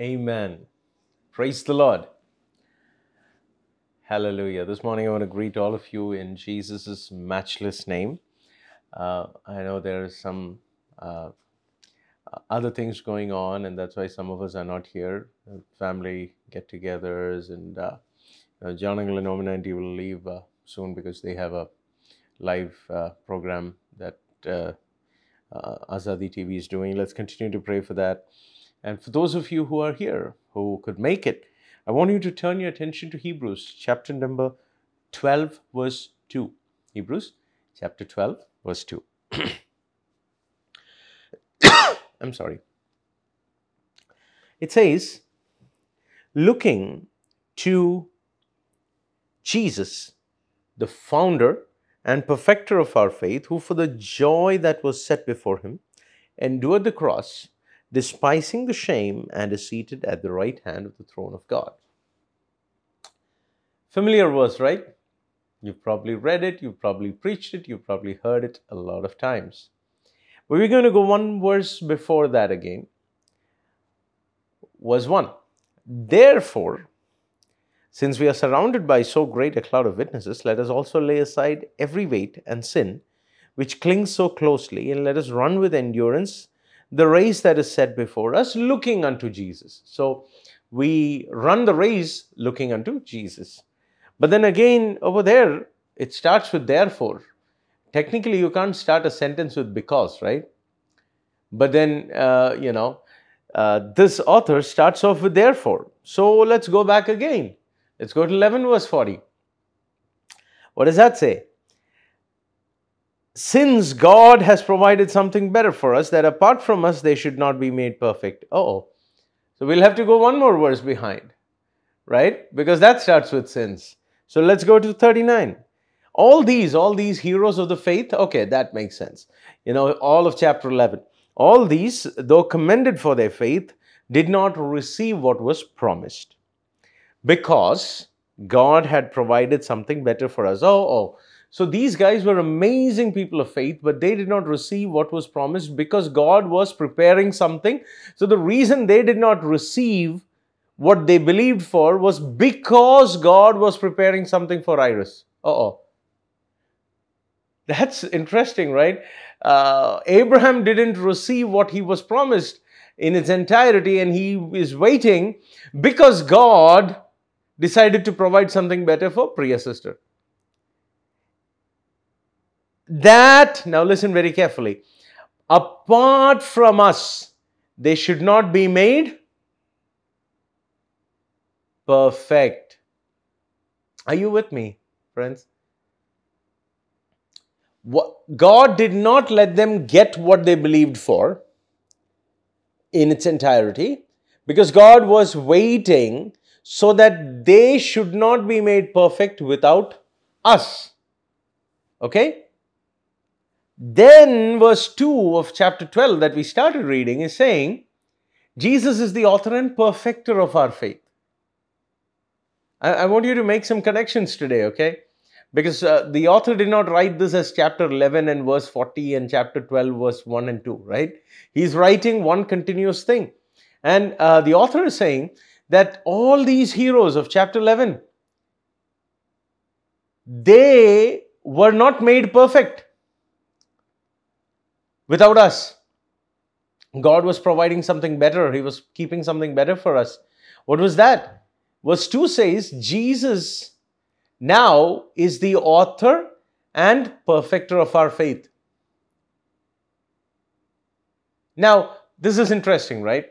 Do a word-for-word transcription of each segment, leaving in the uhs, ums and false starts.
Amen. Praise the Lord. Hallelujah. This morning I want to greet all of you in Jesus' matchless name. Uh, I know there are some uh, other things going on, and that's why some of us are not here. Family get-togethers, and uh, uh, John Angela Nominante will leave uh, soon because they have a live uh, program that uh, uh, Azadi T V is doing. Let's continue to pray for that. And for those of you who are here, who could make it, I want you to turn your attention to Hebrews chapter number twelve, verse two. Hebrews chapter twelve, verse two. I'm sorry. It says, looking to Jesus, the founder and perfecter of our faith, who for the joy that was set before him, endured the cross, despising the shame, and is seated at the right hand of the throne of God. Familiar verse, right? You've probably read it, you've probably preached it, you've probably heard it a lot of times. But we're going to go one verse before that again. Verse one. Therefore, since we are surrounded by so great a cloud of witnesses, let us also lay aside every weight and sin which clings so closely, and let us run with endurance the race that is set before us, looking unto Jesus. So we run the race looking unto Jesus. But then again, over there, it starts with therefore. Technically, you can't start a sentence with because, right? But then, uh, you know, uh, this author starts off with therefore. So let's go back again. Let's go to eleven verse forty. What does that say? Since God has provided something better for us, that apart from us, they should not be made perfect. Oh, so we'll have to go one more verse behind, right? Because that starts with sins. So let's go to thirty-nine. All these, all these heroes of the faith, okay, that makes sense. You know, all of chapter eleven. All these, though commended for their faith, did not receive what was promised, because God had provided something better for us. Oh, oh. So these guys were amazing people of faith, but they did not receive what was promised because God was preparing something. So the reason they did not receive what they believed for was because God was preparing something for Iris. Uh-oh. That's interesting, right? Uh, Abraham didn't receive what he was promised in its entirety, and he is waiting because God decided to provide something better for Priya's sister. That, now listen very carefully, apart from us, they should not be made perfect. Are you with me, friends? What, God did not let them get what they believed for in its entirety, because God was waiting so that they should not be made perfect without us. Okay? Then verse two of chapter twelve that we started reading is saying, Jesus is the author and perfecter of our faith. I, I want you to make some connections today, okay? Because uh, the author did not write this as chapter eleven and verse forty and chapter twelve verse one and two, right? He's writing one continuous thing. And uh, the author is saying that all these heroes of chapter eleven, they were not made perfect without us. God was providing something better. He was keeping something better for us. What was that? Verse two says, Jesus now is the author and perfecter of our faith. Now, this is interesting, right?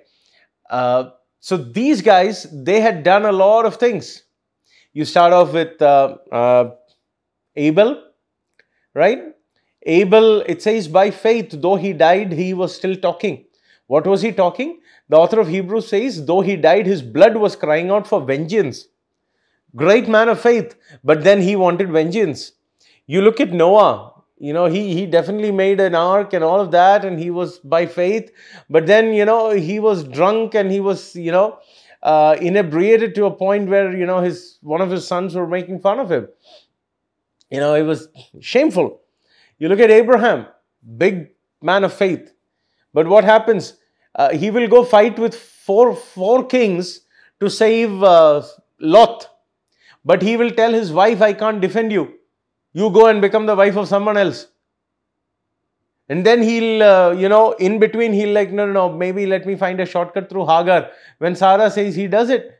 Uh, so these guys, they had done a lot of things. You start off with uh, uh, Abel, right? Abel, it says, by faith, though he died, he was still talking. What was he talking? The author of Hebrews says, though he died, his blood was crying out for vengeance. Great man of faith, but then he wanted vengeance. You look at Noah, you know, he, he definitely made an ark and all of that, and he was by faith. But then, you know, he was drunk and he was, you know, uh, inebriated to a point where, you know, his one of his sons were making fun of him. You know, it was shameful. You look at Abraham, big man of faith. But what happens? uh, he will go fight with four, four kings to save uh, Lot. But he will tell his wife, I can't defend you. You go and become the wife of someone else. And then he'll, uh, you know, in between he'll like, no, no, no, maybe let me find a shortcut through Hagar. When Sarah says, he does it.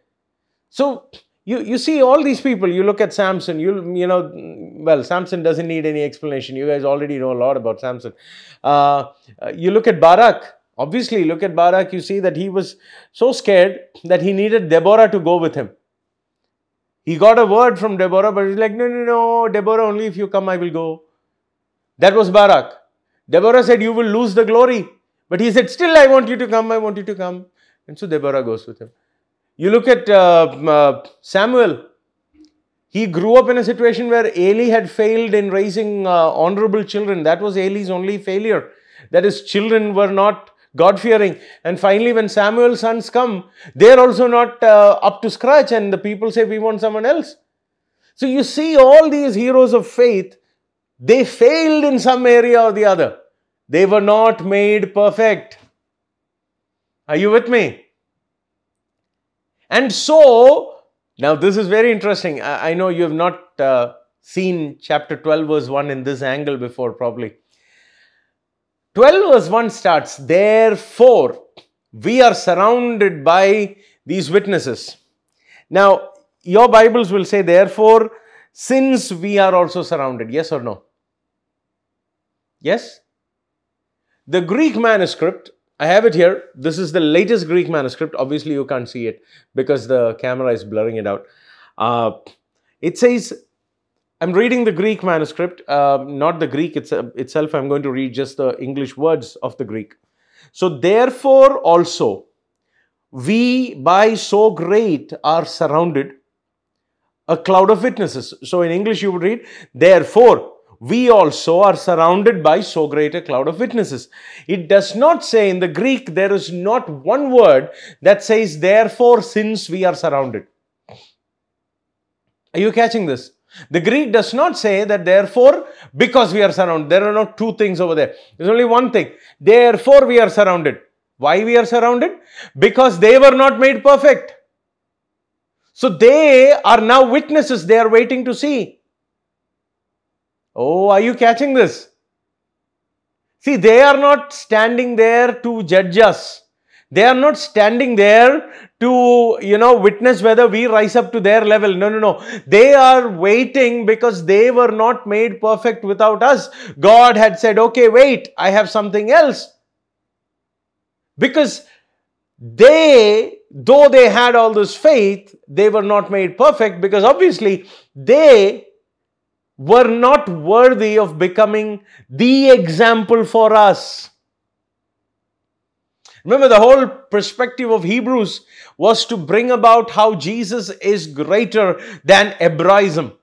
So, you, you see all these people, you look at Samson, you, you know, well, Samson doesn't need any explanation. You guys already know a lot about Samson. Uh, you look at Barak. Obviously, look at Barak, you see that he was so scared that he needed Deborah to go with him. He got a word from Deborah, but he's like, no, no, no, Deborah, only if you come, I will go. That was Barak. Deborah said, you will lose the glory. But he said, still, I want you to come, I want you to come. And so Deborah goes with him. You look at uh, uh, Samuel. He grew up in a situation where Eli had failed in raising uh, honorable children. That was Eli's only failure. That his children were not God-fearing. And finally, when Samuel's sons come, they're also not uh, up to scratch. And the people say, we want someone else. So you see all these heroes of faith, they failed in some area or the other. They were not made perfect. Are you with me? And so, now this is very interesting. I, I know you have not uh, seen chapter twelve verse one in this angle before probably. twelve verse one starts, therefore, we are surrounded by these witnesses. Now, your Bibles will say, therefore, since we are also surrounded. Yes or no? Yes? The Greek manuscript, I have it here. This is the latest Greek manuscript. Obviously, you can't see it because the camera is blurring it out. Uh, it says, I'm reading the Greek manuscript, uh, not the Greek it's, uh, itself. I'm going to read just the English words of the Greek. So, therefore also, we by so great are surrounded a cloud of witnesses. So, in English you would read, therefore, we also are surrounded by so great a cloud of witnesses. It does not say in the Greek, there is not one word that says, therefore, since we are surrounded. Are you catching this? The Greek does not say that therefore, because we are surrounded. There are not two things over there. There's only one thing. Therefore, we are surrounded. Why we are surrounded? Because they were not made perfect. So, they are now witnesses. They are waiting to see. Oh, are you catching this? See, they are not standing there to judge us. They are not standing there to, you know, witness whether we rise up to their level. No, no, no. They are waiting because they were not made perfect without us. God had said, okay, wait, I have something else. Because they, though they had all this faith, they were not made perfect because obviously they were not worthy of becoming the example for us. Remember, the whole perspective of Hebrews was to bring about how Jesus is greater than Abraism.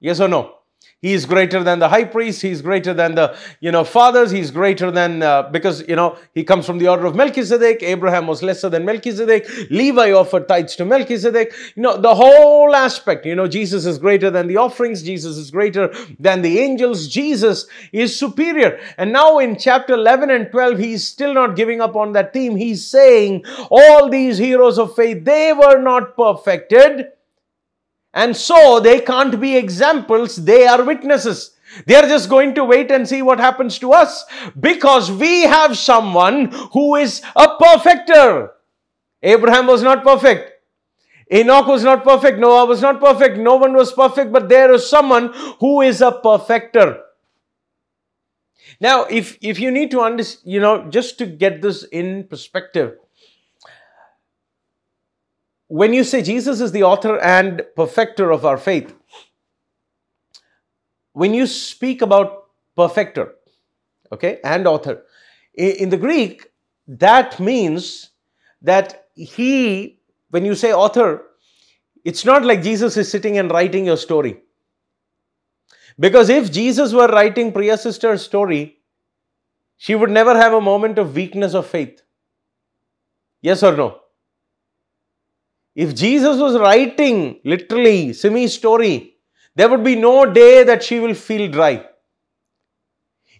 Yes or no? He is greater than the high priest. He is greater than the, you know, fathers. He is greater than, uh, because, you know, he comes from the order of Melchizedek. Abraham was lesser than Melchizedek. Levi offered tithes to Melchizedek. You know, the whole aspect, you know, Jesus is greater than the offerings. Jesus is greater than the angels. Jesus is superior. And now in chapter eleven and twelve, he's still not giving up on that theme. He's saying all these heroes of faith, they were not perfected. And so, they can't be examples, they are witnesses. They are just going to wait and see what happens to us. Because we have someone who is a perfecter. Abraham was not perfect. Enoch was not perfect. Noah was not perfect. No one was perfect. But there is someone who is a perfecter. Now, if, if you need to understand, you know, just to get this in perspective. When you say Jesus is the author and perfecter of our faith, when you speak about perfecter, okay, and author, in the Greek, that means that he, when you say author, it's not like Jesus is sitting and writing your story. Because if Jesus were writing Priya's sister's story, she would never have a moment of weakness of faith. Yes or no? If Jesus was writing, literally, Simi's story, there would be no day that she will feel dry.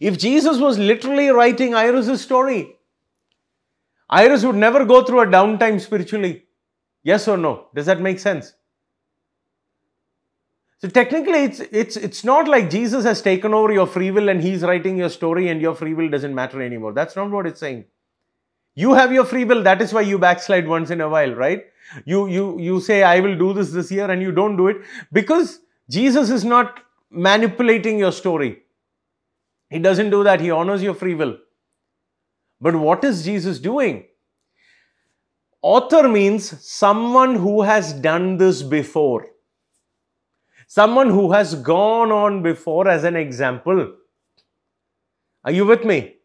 If Jesus was literally writing Iris' story, Iris would never go through a downtime spiritually. Yes or no? Does that make sense? So technically, it's, it's, it's not like Jesus has taken over your free will and he's writing your story and your free will doesn't matter anymore. That's not what it's saying. You have your free will. That is why you backslide once in a while, right? You, you, you say, I will do this this year, and you don't do it because Jesus is not manipulating your story. He doesn't do that. He honors your free will. But what is Jesus doing? Author means someone who has done this before. Someone who has gone on before as an example. Are you with me?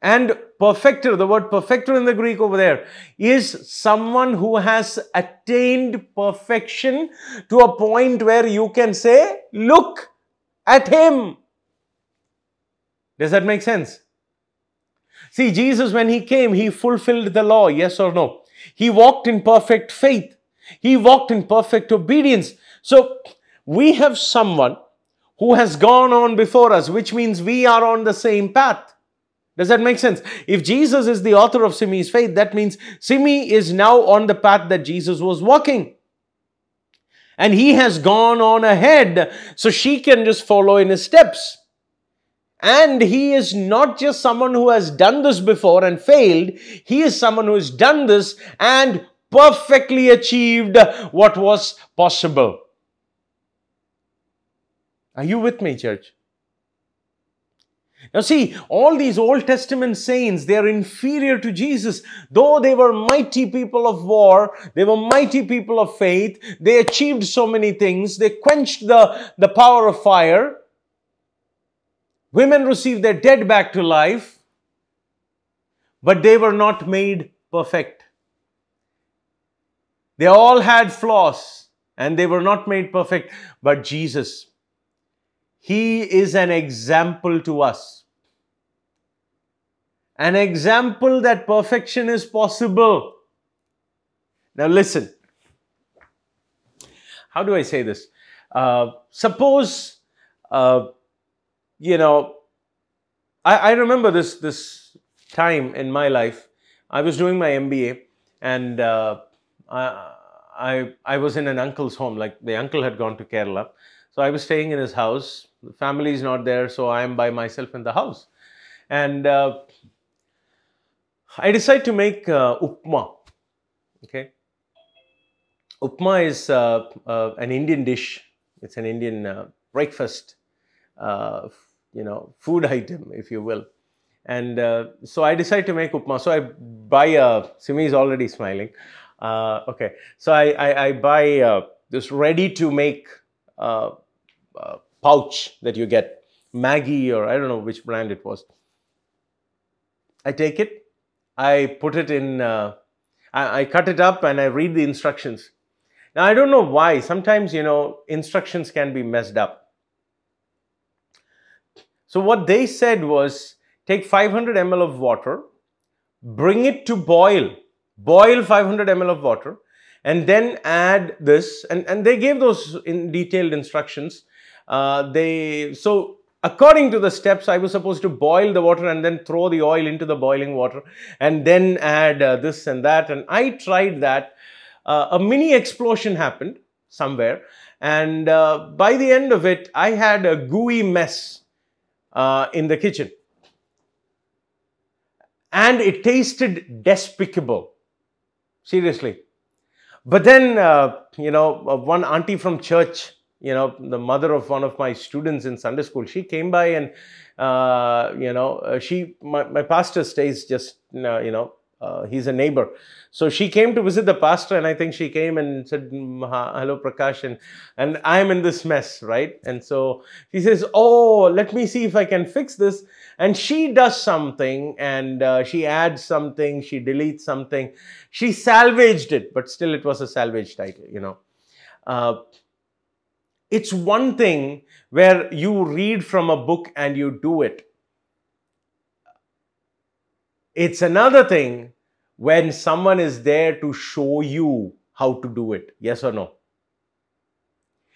And perfecter, the word perfecter in the Greek over there, is someone who has attained perfection to a point where you can say, look at him. Does that make sense? See, Jesus, when he came, he fulfilled the law, yes or no? He walked in perfect faith. He walked in perfect obedience. So we have someone who has gone on before us, which means we are on the same path. Does that make sense? If Jesus is the author of Simi's faith, that means Simi is now on the path that Jesus was walking. And he has gone on ahead, so she can just follow in his steps. And he is not just someone who has done this before and failed. He is someone who has done this and perfectly achieved what was possible. Are you with me, church? Now see, all these Old Testament saints, they are inferior to Jesus. Though they were mighty people of war, they were mighty people of faith, they achieved so many things, they quenched the, the power of fire, women received their dead back to life, but they were not made perfect. They all had flaws and they were not made perfect, but Jesus, he is an example to us. An example that perfection is possible. Now listen. How do I say this? Uh, suppose, uh, you know, I, I remember this, this time in my life. I was doing my M B A and uh, I, I, I was in an uncle's home. Like the uncle had gone to Kerala. So I was staying in his house. The family is not there, so I am by myself in the house. And uh, I decide to make uh, upma. Okay, upma is uh, uh, an Indian dish. It's an Indian uh, breakfast, uh, you know, food item, if you will. And uh, so I decide to make upma. So I buy a. Simi is already smiling. Uh, okay, so I I, I buy uh, this ready-to-make Uh, uh, pouch that you get, Maggi, or I don't know which brand it was. I take it, I put it in, uh, I, I cut it up and I read the instructions. Now I don't know why, sometimes, you know, instructions can be messed up. So what they said was, take five hundred milliliters of water, bring it to boil, boil five hundred milliliters of water, and then add this, and, and they gave those in detailed instructions. Uh, they so according to the steps, I was supposed to boil the water and then throw the oil into the boiling water and then add uh, this and that. And I tried that. Uh, a mini explosion happened somewhere. And uh, by the end of it, I had a gooey mess uh, in the kitchen. And it tasted despicable. Seriously. But then, uh, you know, one auntie from church, you know, the mother of one of my students in Sunday school, she came by and, uh, you know, she, my, my pastor stays just, you know, uh, he's a neighbor. So she came to visit the pastor and I think she came and said, hello, Prakash, and, and I'm in this mess, right? And so she says, oh, let me see if I can fix this. And she does something and uh, she adds something, she deletes something. She salvaged it, but still it was a salvaged title, you know. Uh, it's one thing where you read from a book and you do it. It's another thing when someone is there to show you how to do it. Yes or no?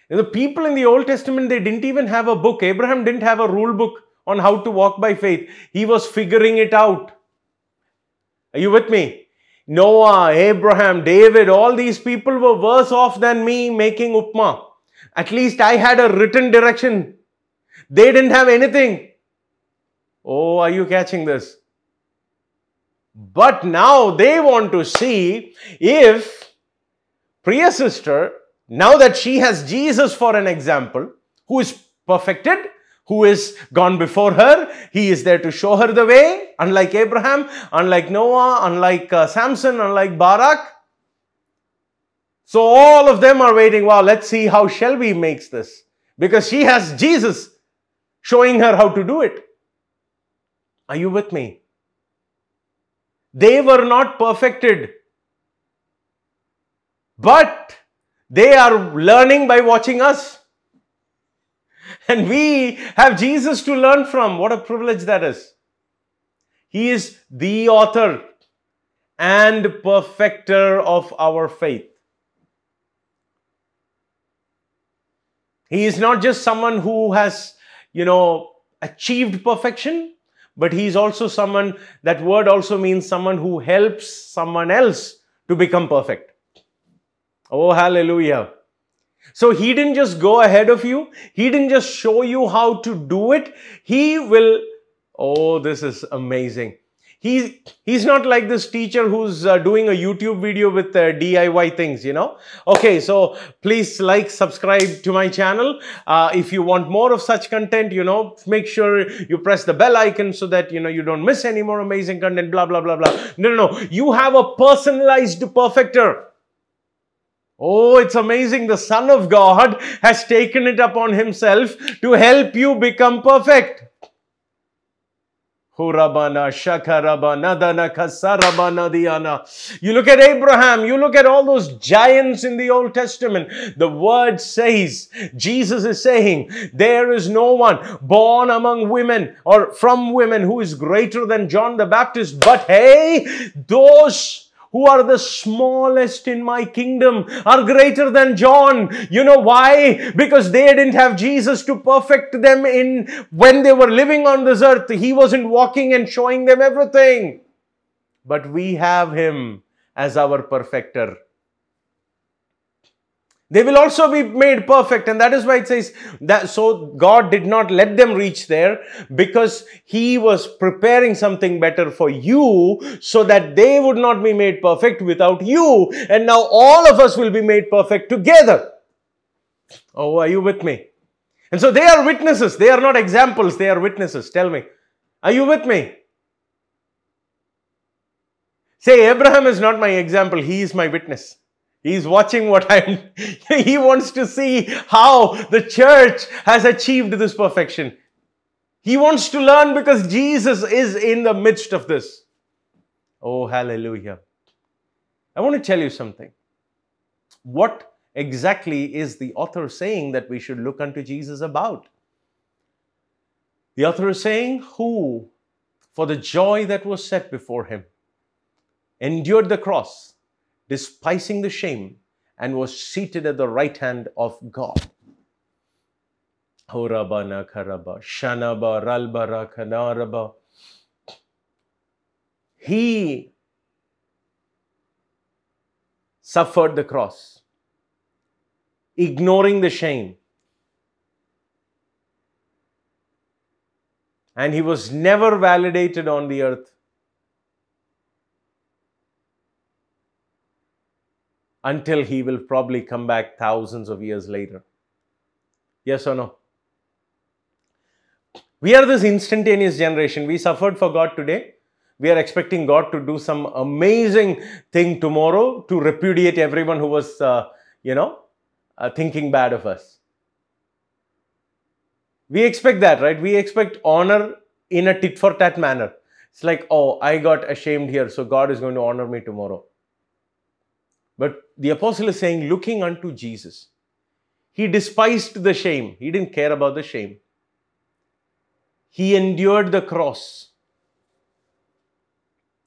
And the people in the Old Testament, they didn't even have a book. Abraham didn't have a rule book on how to walk by faith. He was figuring it out. Are you with me? Noah, Abraham, David, all these people were worse off than me making upma. At least I had a written direction. They didn't have anything. Oh, are you catching this? But now they want to see if Priya sister, now that she has Jesus for an example, who is perfected, who is gone before her, he is there to show her the way, unlike Abraham, unlike Noah, unlike uh, Samson, unlike Barak. So all of them are waiting, wow, let's see how Shelby makes this. Because she has Jesus showing her how to do it. Are you with me? They were not perfected. But they are learning by watching us. And we have Jesus to learn from. What a privilege that is. He is the author and perfecter of our faith. He is not just someone who has, you know, achieved perfection, but he is also someone, that word also means someone who helps someone else to become perfect. Oh, hallelujah. So he didn't just go ahead of you. He didn't just show you how to do it. He will, oh, this is amazing. He, he's not like this teacher who's uh, doing a YouTube video with uh, D I Y things, you know. Okay, so please like, subscribe to my channel. Uh, if you want more of such content, you know, make sure you press the bell icon so that, you know, you don't miss any more amazing content, blah, blah, blah, blah. No, no, no. You have a personalized perfecter. Oh, it's amazing. The Son of God has taken it upon himself to help you become perfect. You look at Abraham, you look at all those giants in the Old Testament. The word says, Jesus is saying, there is no one born among women or from women who is greater than John the Baptist. But hey, those who are the smallest in my kingdom are greater than John. You know why? Because they didn't have Jesus to perfect them in when they were living on this earth. He wasn't walking and showing them everything. But we have him as our perfecter. They will also be made perfect. And that is why it says that so God did not let them reach there, because he was preparing something better for you so that they would not be made perfect without you. And now all of us will be made perfect together. Oh, are you with me? And so they are witnesses. They are not examples. They are witnesses. Tell me, are you with me? Say, Abraham is not my example. He is my witness. He's watching what I'm, he wants to see how the church has achieved this perfection. He wants to learn because Jesus is in the midst of this. Oh, hallelujah. I want to tell you something. What exactly is the author saying that we should look unto Jesus about? The author is saying, who, for the joy that was set before him, endured the cross, despising the shame, and was seated at the right hand of God. He suffered the cross, ignoring the shame. And he was never validated on the earth. Until he will probably come back thousands of years later. Yes or no? We are this instantaneous generation. We suffered for God today. We are expecting God to do some amazing thing tomorrow to repudiate everyone who was, uh, you know, uh, thinking bad of us. We expect that, right? We expect honor in a tit-for-tat manner. It's like, oh, I got ashamed here, so God is going to honor me tomorrow. But the apostle is saying, looking unto Jesus. He despised the shame. He didn't care about the shame. He endured the cross.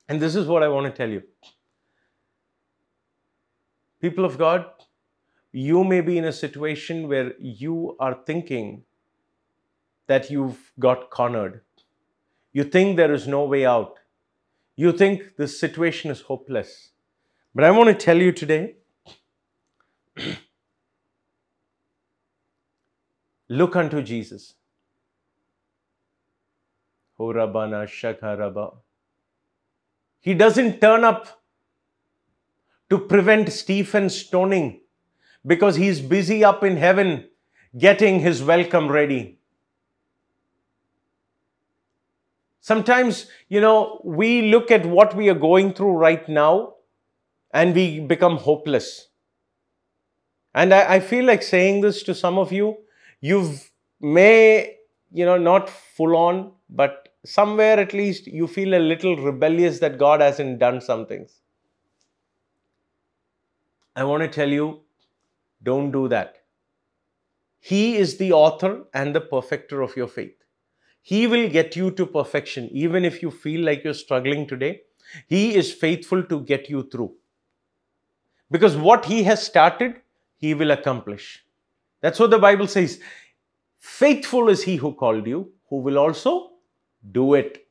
And this is what I want to tell you. People of God, you may be in a situation where you are thinking that you've got cornered. You think there is no way out. you think this situation is hopeless. But I want to tell you today, look unto Jesus. He doesn't turn up to prevent Stephen's stoning because he's busy up in heaven getting his welcome ready. Sometimes, you know, we look at what we are going through right now and we become hopeless. And I, I feel like saying this to some of you. You've may, you know, not full on, but somewhere at least you feel a little rebellious that God hasn't done some things. I want to tell you, don't do that. He is the author and the perfecter of your faith. He will get you to perfection. Even if you feel like you're struggling today, He is faithful to get you through. Because what He has started, He will accomplish. That's what the Bible says. Faithful is He who called you, who will also do it.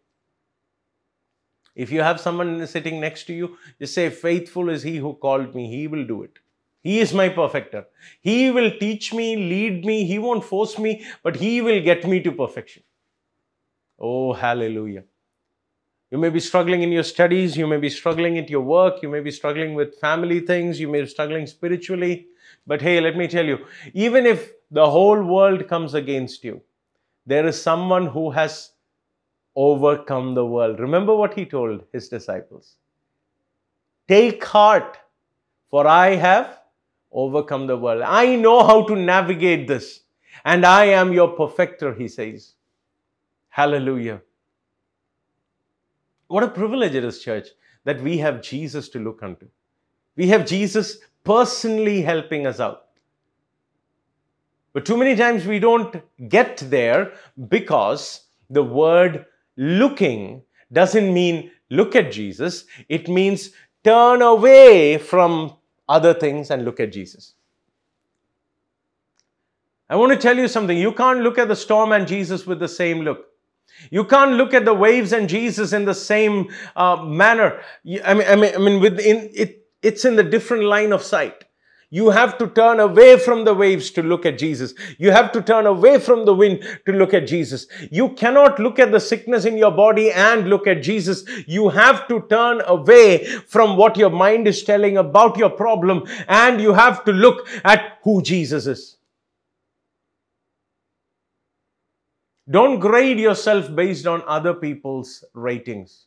If you have someone sitting next to you, just say, faithful is He who called me. He will do it. He is my perfecter. He will teach me, lead me. He won't force me, but He will get me to perfection. Oh, hallelujah. You may be struggling in your studies. You may be struggling at your work. You may be struggling with family things. You may be struggling spiritually. But hey, let me tell you, even if the whole world comes against you, there is someone who has overcome the world. Remember what He told His disciples. Take heart, for I have overcome the world. I know how to navigate this, and I am your perfecter, He says. Hallelujah. What a privilege it is, church, that we have Jesus to look unto. We have Jesus personally helping us out. But too many times we don't get there because the word looking doesn't mean look at Jesus. It means turn away from other things and look at Jesus. I want to tell you something. You can't look at the storm and Jesus with the same look. You can't look at the waves and Jesus in the same uh, manner. I mean, I mean, I mean within it. It's in the different line of sight. You have to turn away from the waves to look at Jesus. You have to turn away from the wind to look at Jesus. You cannot look at the sickness in your body and look at Jesus. You have to turn away from what your mind is telling about your problem, and you have to look at who Jesus is. Don't grade yourself based on other people's ratings.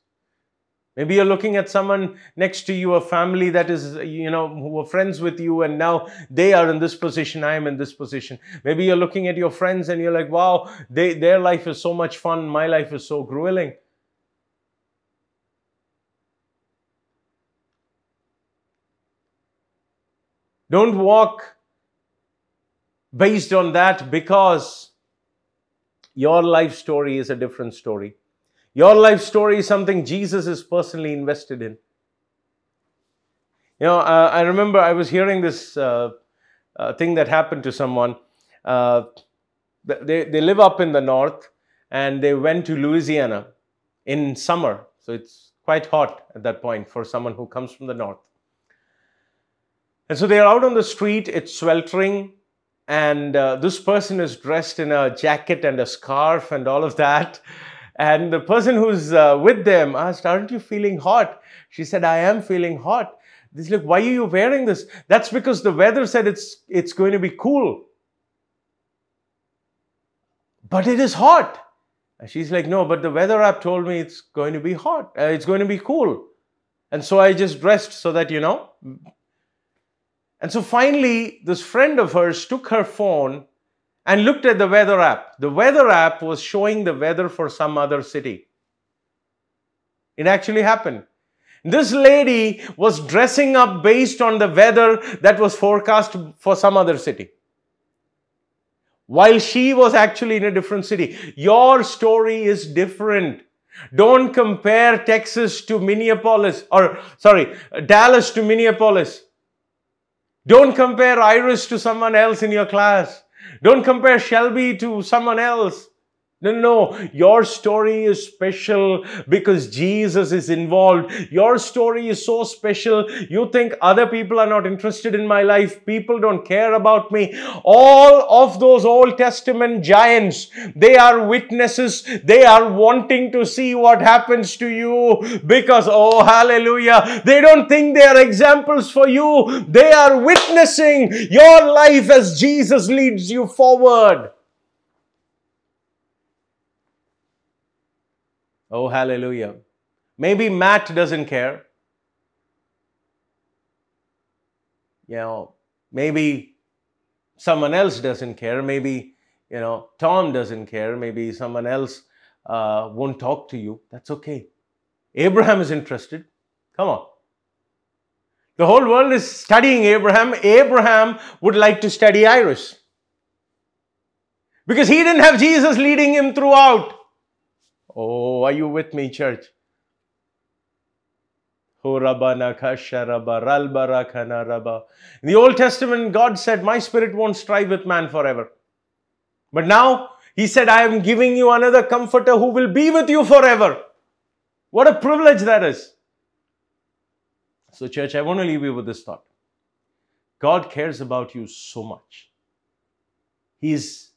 Maybe you're looking at someone next to you, a family that is, you know, who were friends with you, and now they are in this position, I am in this position. Maybe you're looking at your friends and you're like, wow, they, their life is so much fun, my life is so grueling. Don't walk based on that, because your life story is a different story. Your life story is something Jesus is personally invested in. You know, uh, I remember I was hearing this uh, uh, thing that happened to someone. Uh, they, they live up in the north, and they went to Louisiana in summer. So it's quite hot at that point for someone who comes from the north. And so they are out on the street. It's sweltering. And uh, this person is dressed in a jacket and a scarf and all of that. And the person who's uh, with them asked, aren't you feeling hot? She said, I am feeling hot. They said, why are you wearing this? That's because the weather said it's, it's going to be cool. But it is hot. And she's like, no, but the weather app told me it's going to be hot. Uh, it's going to be cool. And so I just dressed so that, you know. And so finally, this friend of hers took her phone and looked at the weather app. The weather app was showing the weather for some other city. It actually happened. This lady was dressing up based on the weather that was forecast for some other city, while she was actually in a different city. Your story is different. Don't compare Texas to Minneapolis, or sorry, Dallas to Minneapolis. Don't compare Iris to someone else in your class. Don't compare Shelby to someone else. No, no, no. Your story is special because Jesus is involved. Your story is so special. You think other people are not interested in my life. People don't care about me. All of those Old Testament giants, they are witnesses. They are wanting to see what happens to you because, oh, hallelujah, they don't think they are examples for you. They are witnessing your life as Jesus leads you forward. Oh, hallelujah. Maybe Matt doesn't care. You know, maybe someone else doesn't care. Maybe, you know, Tom doesn't care. Maybe someone else uh, won't talk to you. That's okay. Abraham is interested. Come on. The whole world is studying Abraham. Abraham would like to study Iris. Because he didn't have Jesus leading him throughout. Oh, are you with me, church? In the Old Testament, God said, my spirit won't strive with man forever. But now, he said, I am giving you another comforter who will be with you forever. What a privilege that is. So, church, I want to leave you with this thought. God cares about you so much. He is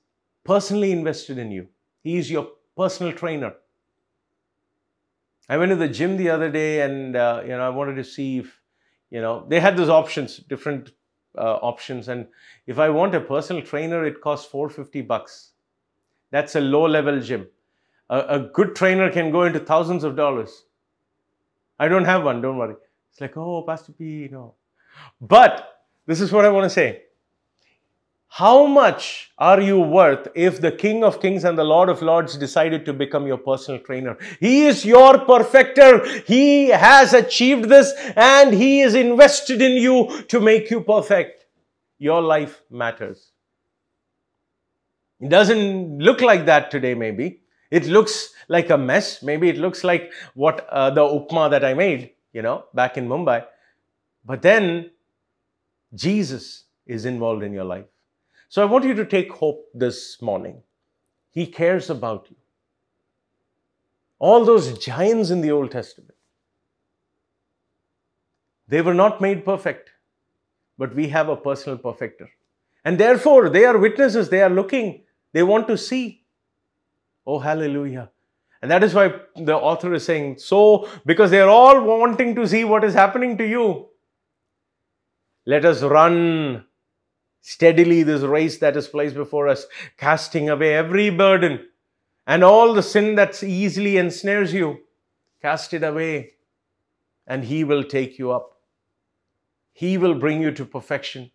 personally invested in you. He is your personal trainer. I went to the gym the other day and, uh, you know, I wanted to see if, you know, they had those options, different uh, options. And if I want a personal trainer, it costs four hundred fifty bucks. That's a low-level gym. A, a good trainer can go into thousands of dollars. I don't have one, don't worry. It's like, oh, Pastor P, no. But this is what I want to say. How much are you worth if the King of Kings and the Lord of Lords decided to become your personal trainer? He is your perfecter. He has achieved this and He is invested in you to make you perfect. Your life matters. It doesn't look like that today, maybe. It looks like a mess. Maybe it looks like what uh, the upma that I made, you know, back in Mumbai. But then Jesus is involved in your life. So I want you to take hope this morning. He cares about you. All those giants in the Old Testament, they were not made perfect, but we have a personal perfecter. And therefore, they are witnesses. They are looking. They want to see. Oh, hallelujah. And that is why the author is saying, so, because they are all wanting to see what is happening to you, let us run steadily this race that is placed before us, casting away every burden and all the sin that easily ensnares you. Cast it away and He will take you up. He will bring you to perfection.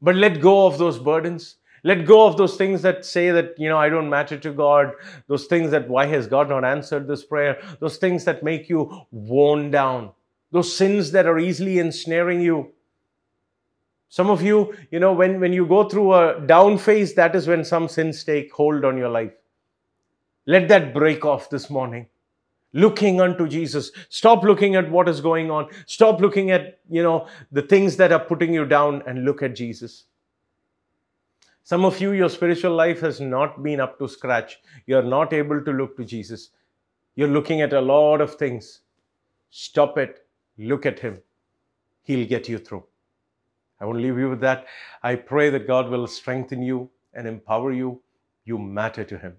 But let go of those burdens. Let go of those things that say that, you know, I don't matter to God. Those things that, why has God not answered this prayer? Those things that make you worn down. Those sins that are easily ensnaring you. Some of you, you know, when, when you go through a down phase, that is when some sins take hold on your life. Let that break off this morning. Looking unto Jesus. Stop looking at what is going on. Stop looking at, you know, the things that are putting you down and look at Jesus. Some of you, your spiritual life has not been up to scratch. You're not able to look to Jesus. You're looking at a lot of things. Stop it. Look at Him. He'll get you through. I want to leave you with that. I pray that God will strengthen you and empower you. You matter to Him.